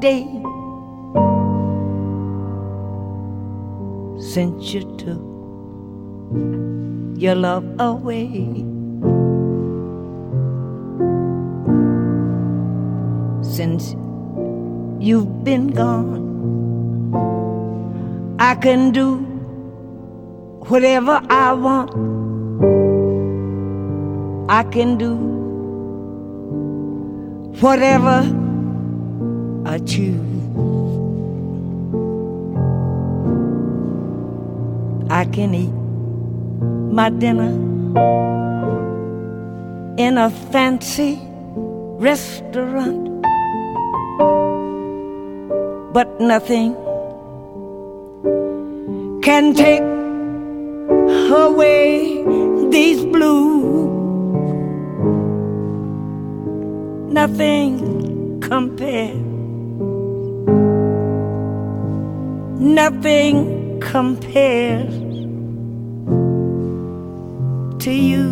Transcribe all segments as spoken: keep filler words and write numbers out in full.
day since you took your love away. Since you've been gone, I can do whatever I want. I can do whatever I choose. I can eat my dinner in a fancy restaurant, but nothing can take away these blues. Nothing compares, nothing compares to you.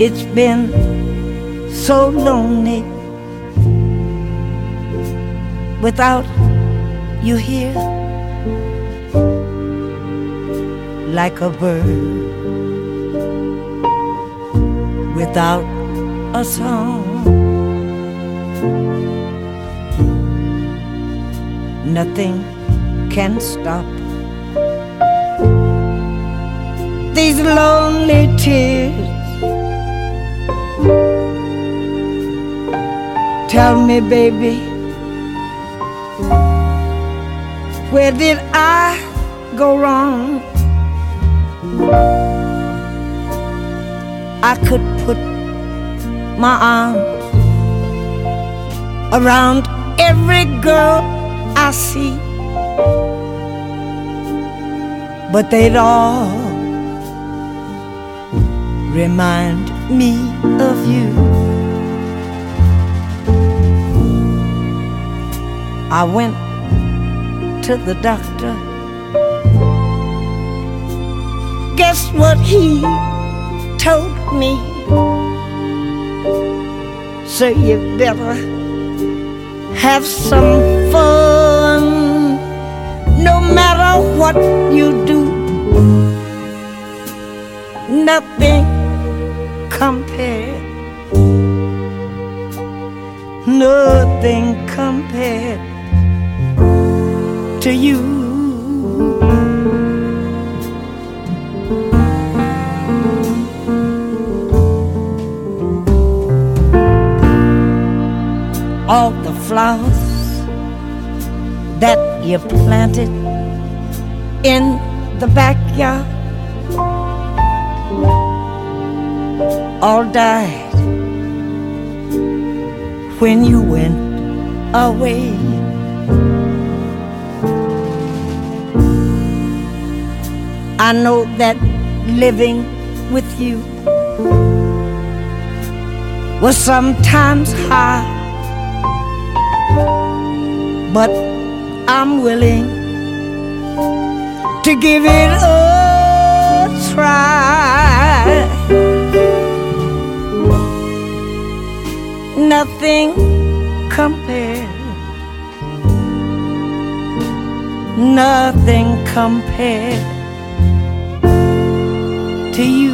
It's been so lonely without you here. Like a bird without a song, nothing can stop these lonely tears. Tell me, baby, where did I go wrong? I could put my arms around every girl I see, but they'd all remind me of you. I went to the doctor. Guess what he told me? So you better have some fun, no matter what you do. Nothing compared, nothing compared to you. All the flowers that you planted in the backyard all died when you went away. I know that living with you was sometimes hard, but I'm willing to give it a try. Nothing compares, nothing compared to you.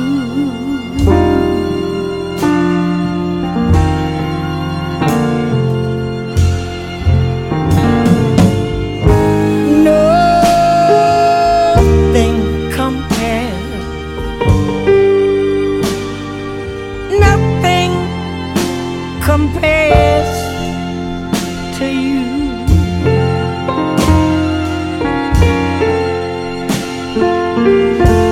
Thank you.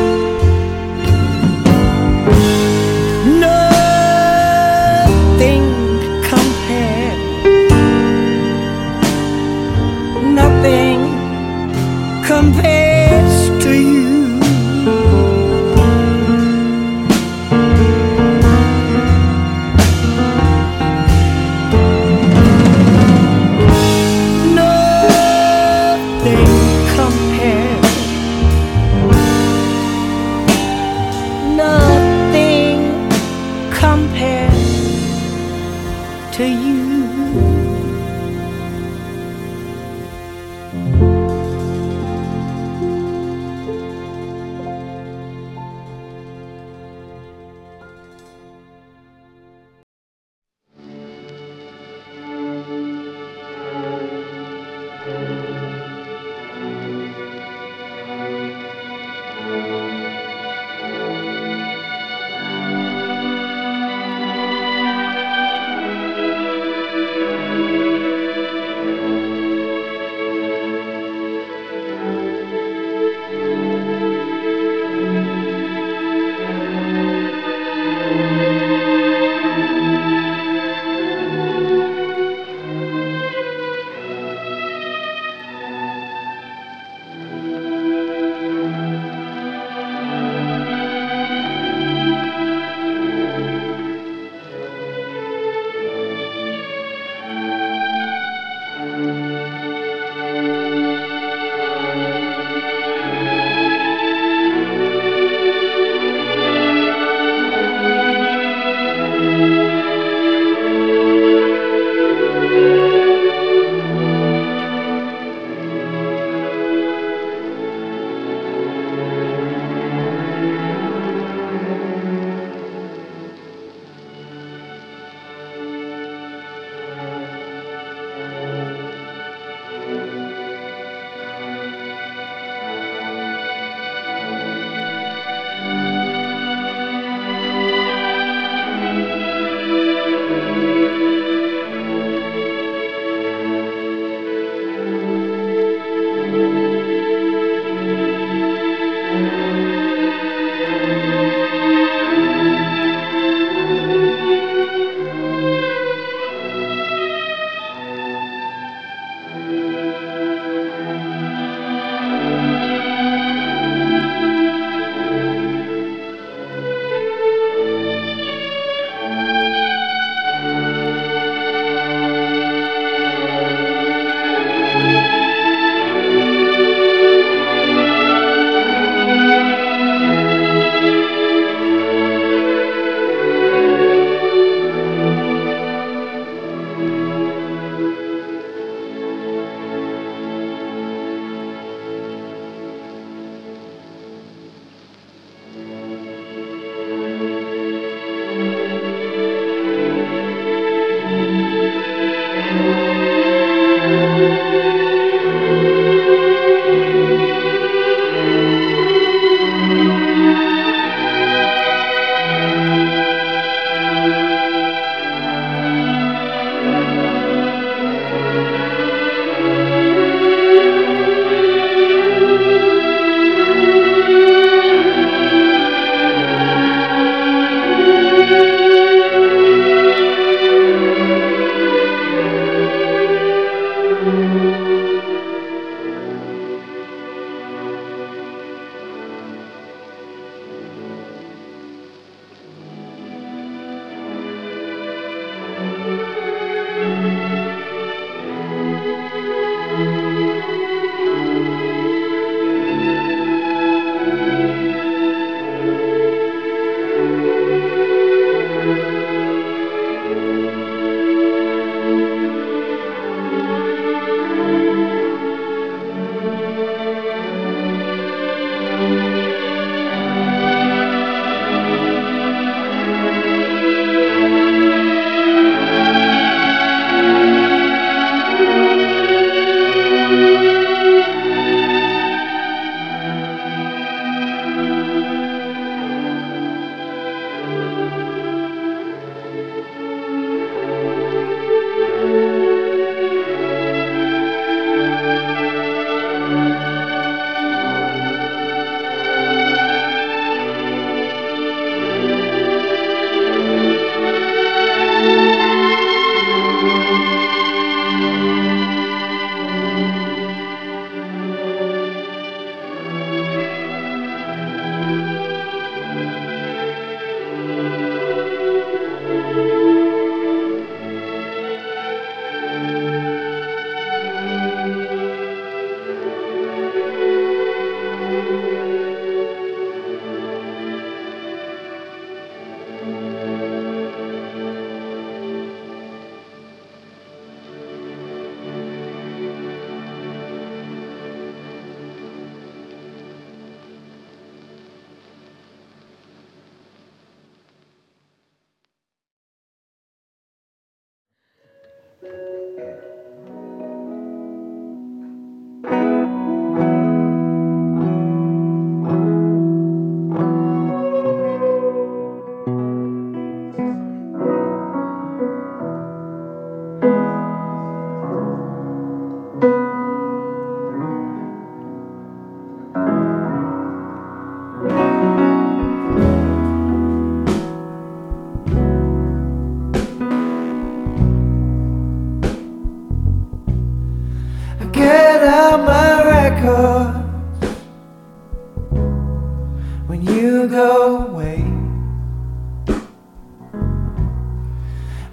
to you.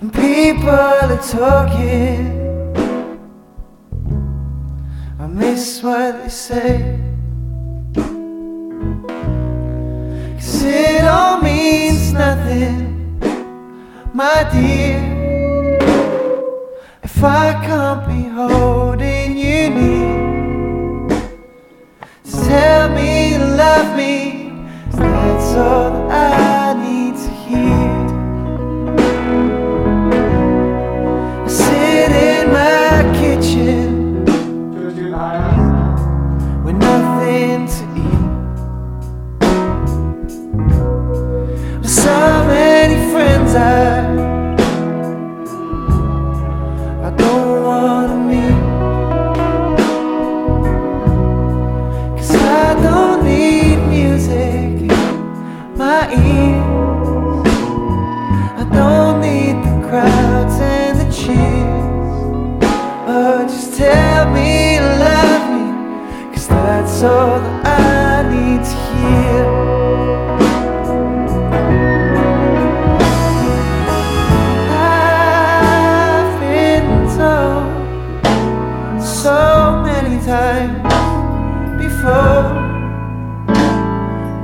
and people are talking. I miss what they say, 'cause it all means nothing, my dear, if I can't be holding you near. Just tell me you love me, 'cause that's all that I need to hear. I sit in my kitchen with nothing to eat, with so many friends I I don't want to meet, 'cause I don't need music in my ears. I don't need the crowds and the cheers. Oh, just tell me you love me, 'cause that's all that I need to hear.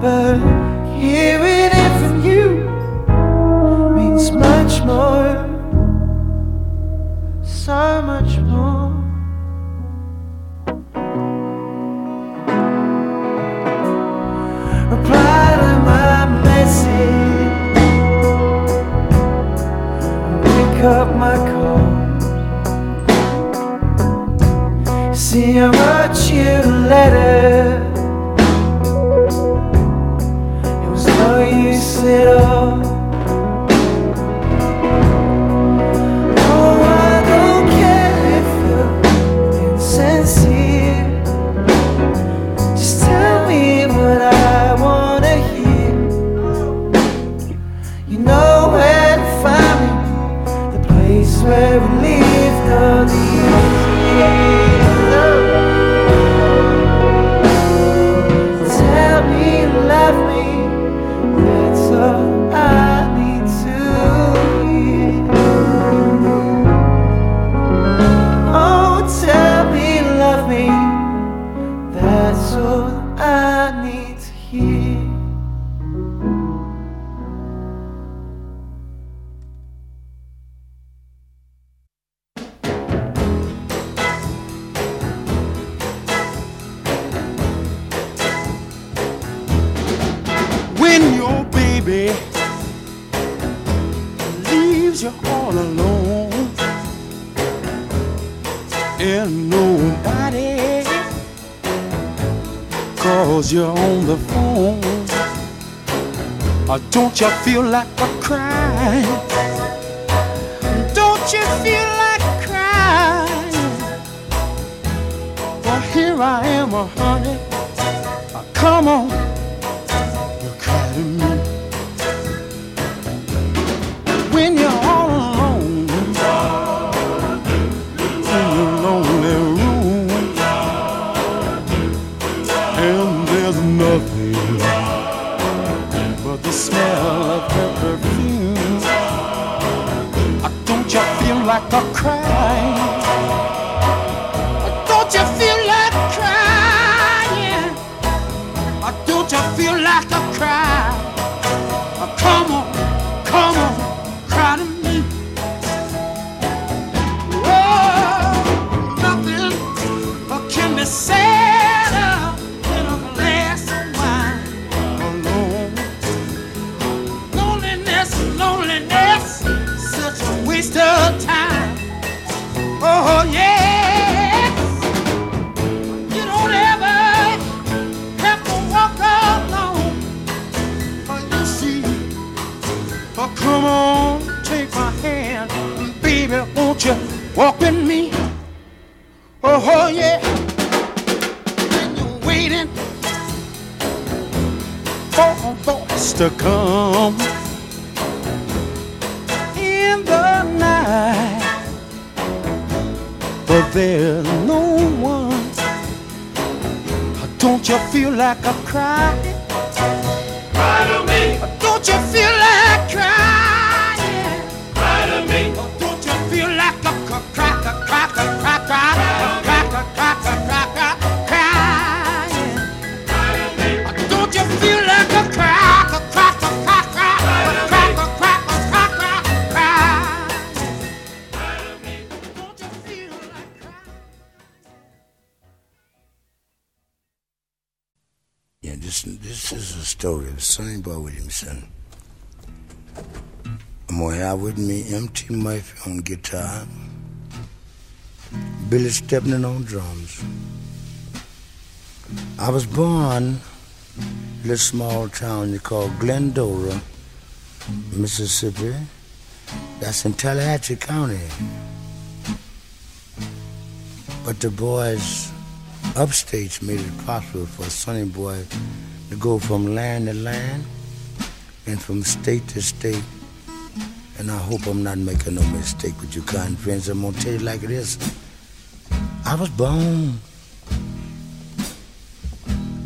But hearing it from you means much more, so much more. Reply to my message, pick up my call. See, I wrote you a letter, it all. Oh, I don't care if you're insincere, just tell me what I wanna hear. You know where to find me, the place where we lived all the years. Don't you feel like a cry? Don't you feel like a cry? Well, here I am, oh, honey, oh, come on, you cry to me. When you're all alone in your lonely room, and there's nothing the smell of her perfume, don't you feel like a crying? Don't you feel like crying? Don't you feel like a cry? Come on, come on, cry to me. Oh, nothing can be said. Time. Oh yes, you don't ever have to walk alone. Oh, you see, oh come on, take my hand, and baby, won't you walk with me? Oh yeah, and you're waiting for a voice to come. But there's no one. Don't you feel like a cry? Cry to me. Don't you feel like crying? Cry to me. This is the story of Sonny Boy Williamson. I'm going to have with me M T Murphy on guitar, Billy Stepney on drums. I was born in this small town called Glendora, Mississippi. That's in Tallahatchie County. But the boys upstage made it possible for Sonny Boy to go from land to land and from state to state. And I hope I'm not making no mistake with you kind friends. I'm gonna tell you like it is. I was born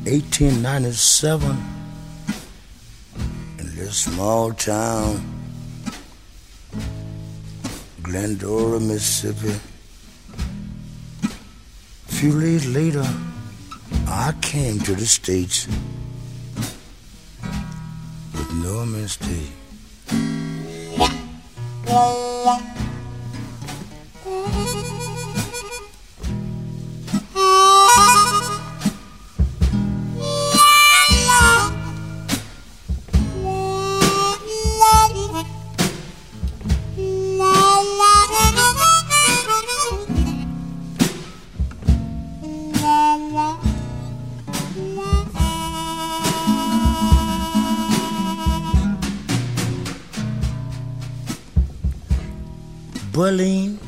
eighteen ninety-seven in this small town, Glendora, Mississippi. A few days later, I came to the States with no mistake. Berlin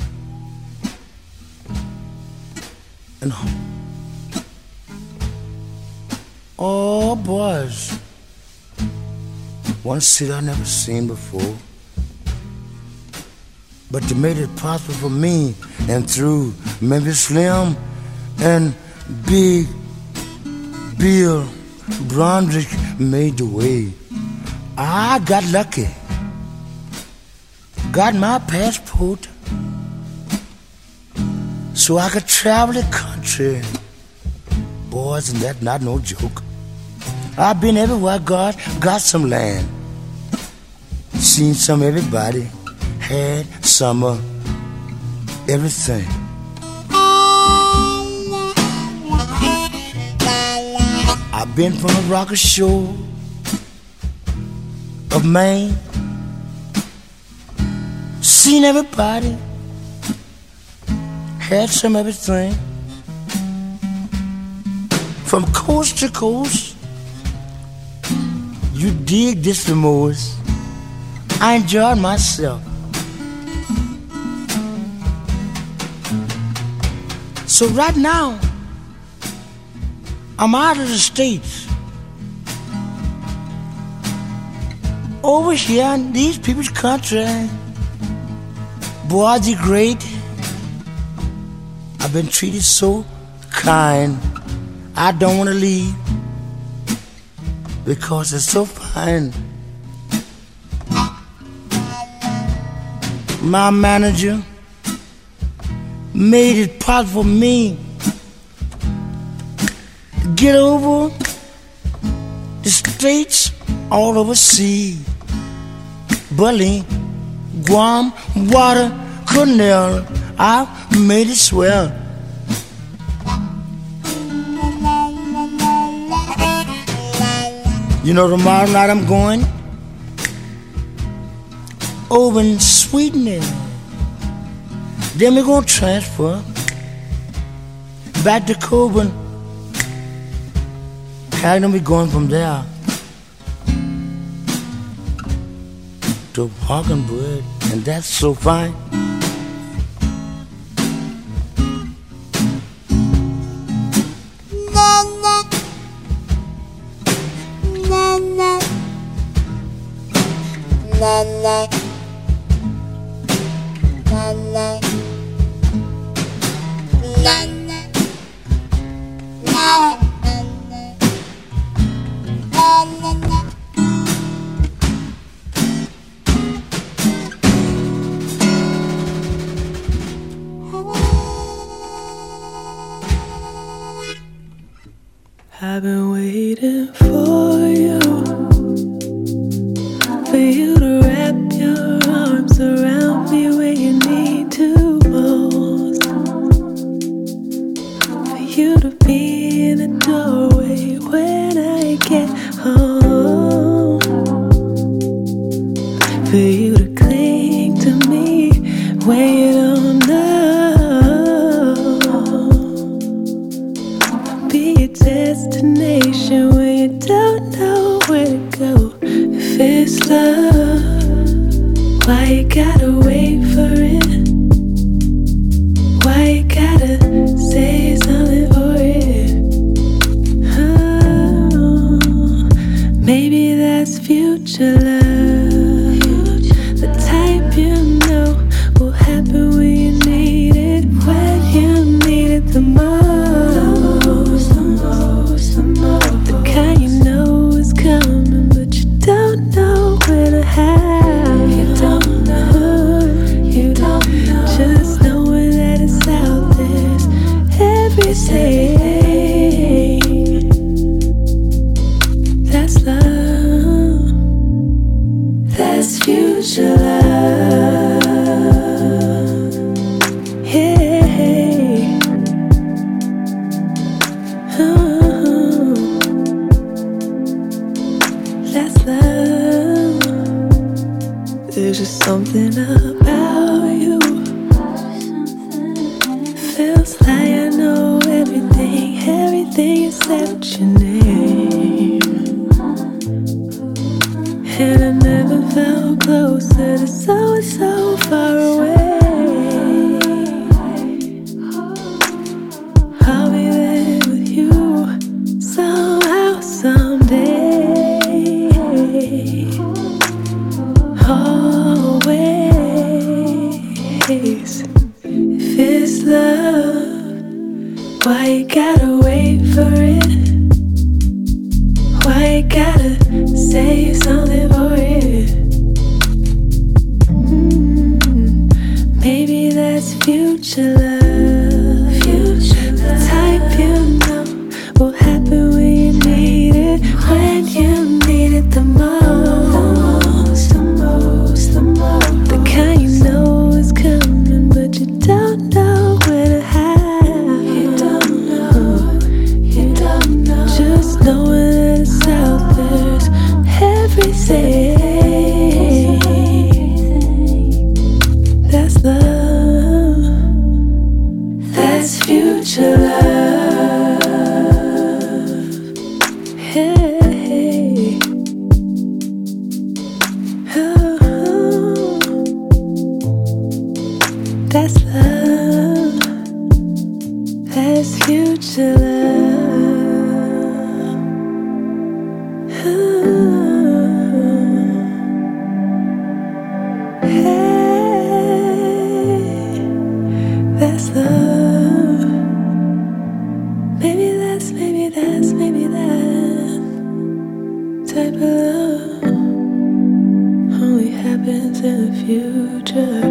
and oh boys, one city I never seen before. But they made it possible for me, and through Memphis Slim and Big Bill Broonzy made the way. I got lucky. Got my passport so I could travel the country. Boys, and that's not no joke. I've been everywhere, God, got some land. Seen some everybody, had some of everything. I've been from the rocky shore of Maine. Seen everybody, had some everything. From coast to coast, you dig this the most. I enjoyed myself. So right now, I'm out of the States. Over here in these people's country, boy, they're great. I've been treated so kind. I don't want to leave because it's so fine. My manager made it possible for me to get over the States, all overseas. Berlin, Guam, water, Cornell, I made it swell. You know, tomorrow night I'm going over in Sweden. Then we're going to transfer back to Coburn. How can we going from there to Harkinburg? And that's so fine. I've been waiting for you, for you to wrap your arms around me when you need to most, for you to be in the doorway when I get you to cling to me when you don't know. Be your destination when you don't know where to go. If it's love, why you gotta wait for it? Why you gotta say something for it? Oh, maybe that's future love, the type you know will happen when you need it, when you need it the most, the most, the most, the kind you know is coming, but you don't know when to have. You don't know, you don't know. Just knowing that it's out there, everything. That's love. That's future love. Hey. Oh. That's love. There's just something about you. Feels like I know everything, everything except your name. And I never felt closer to someone so far away. I'll be there with you somehow, someday. Always. If it's love, why you gotta wait for it? Why you gotta say something for it? Mm-hmm. Maybe that's future love, future love. The type you know will happen when you need it, when you need it the most, the most, the most. The kind you know is coming, but you don't know where to hide. You don't know, you don't know. Just knowing. Everything. That's love. That's future love. Hey. Oh. That's love. That's future love. Oh. In the future,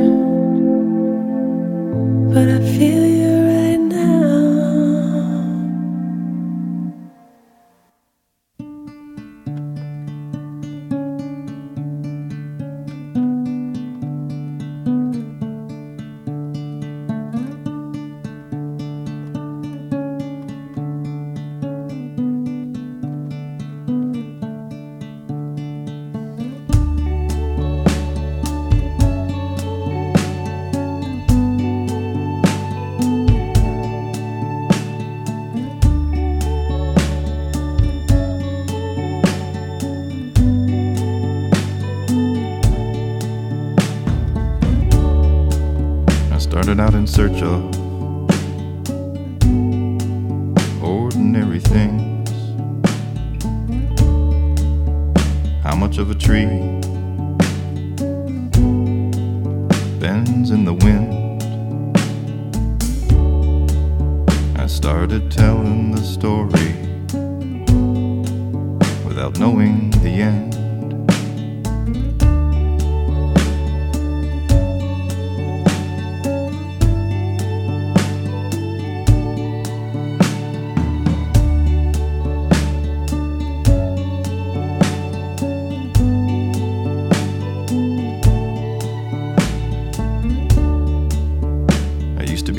but I feel you right now. Out in search of ordinary things. How much of a tree bends in the wind? I started telling the story without knowing the end.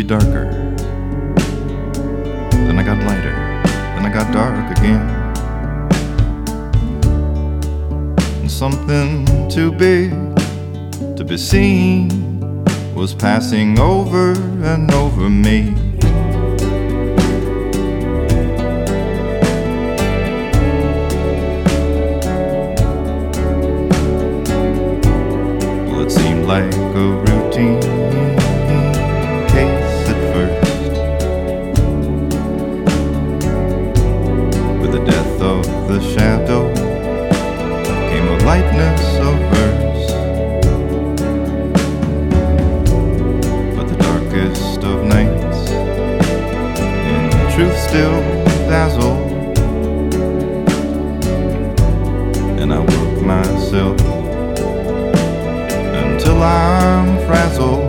Darker, then I got lighter, then I got dark again. And something too big be seen was passing over and over me. Well, it seemed like a routine case at first. With the death of the shadow came a lightness of earth. Of nights, and the truth still dazzled, and I work myself until I'm frazzled.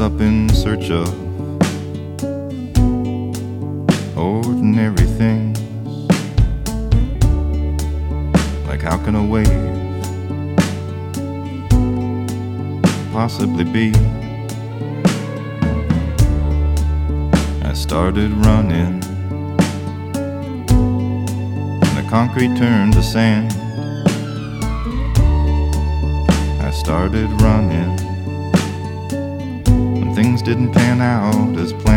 Up in search of ordinary things, like how can a wave possibly be? I started running, and the concrete turned to sand. I started running. Things didn't pan out as planned.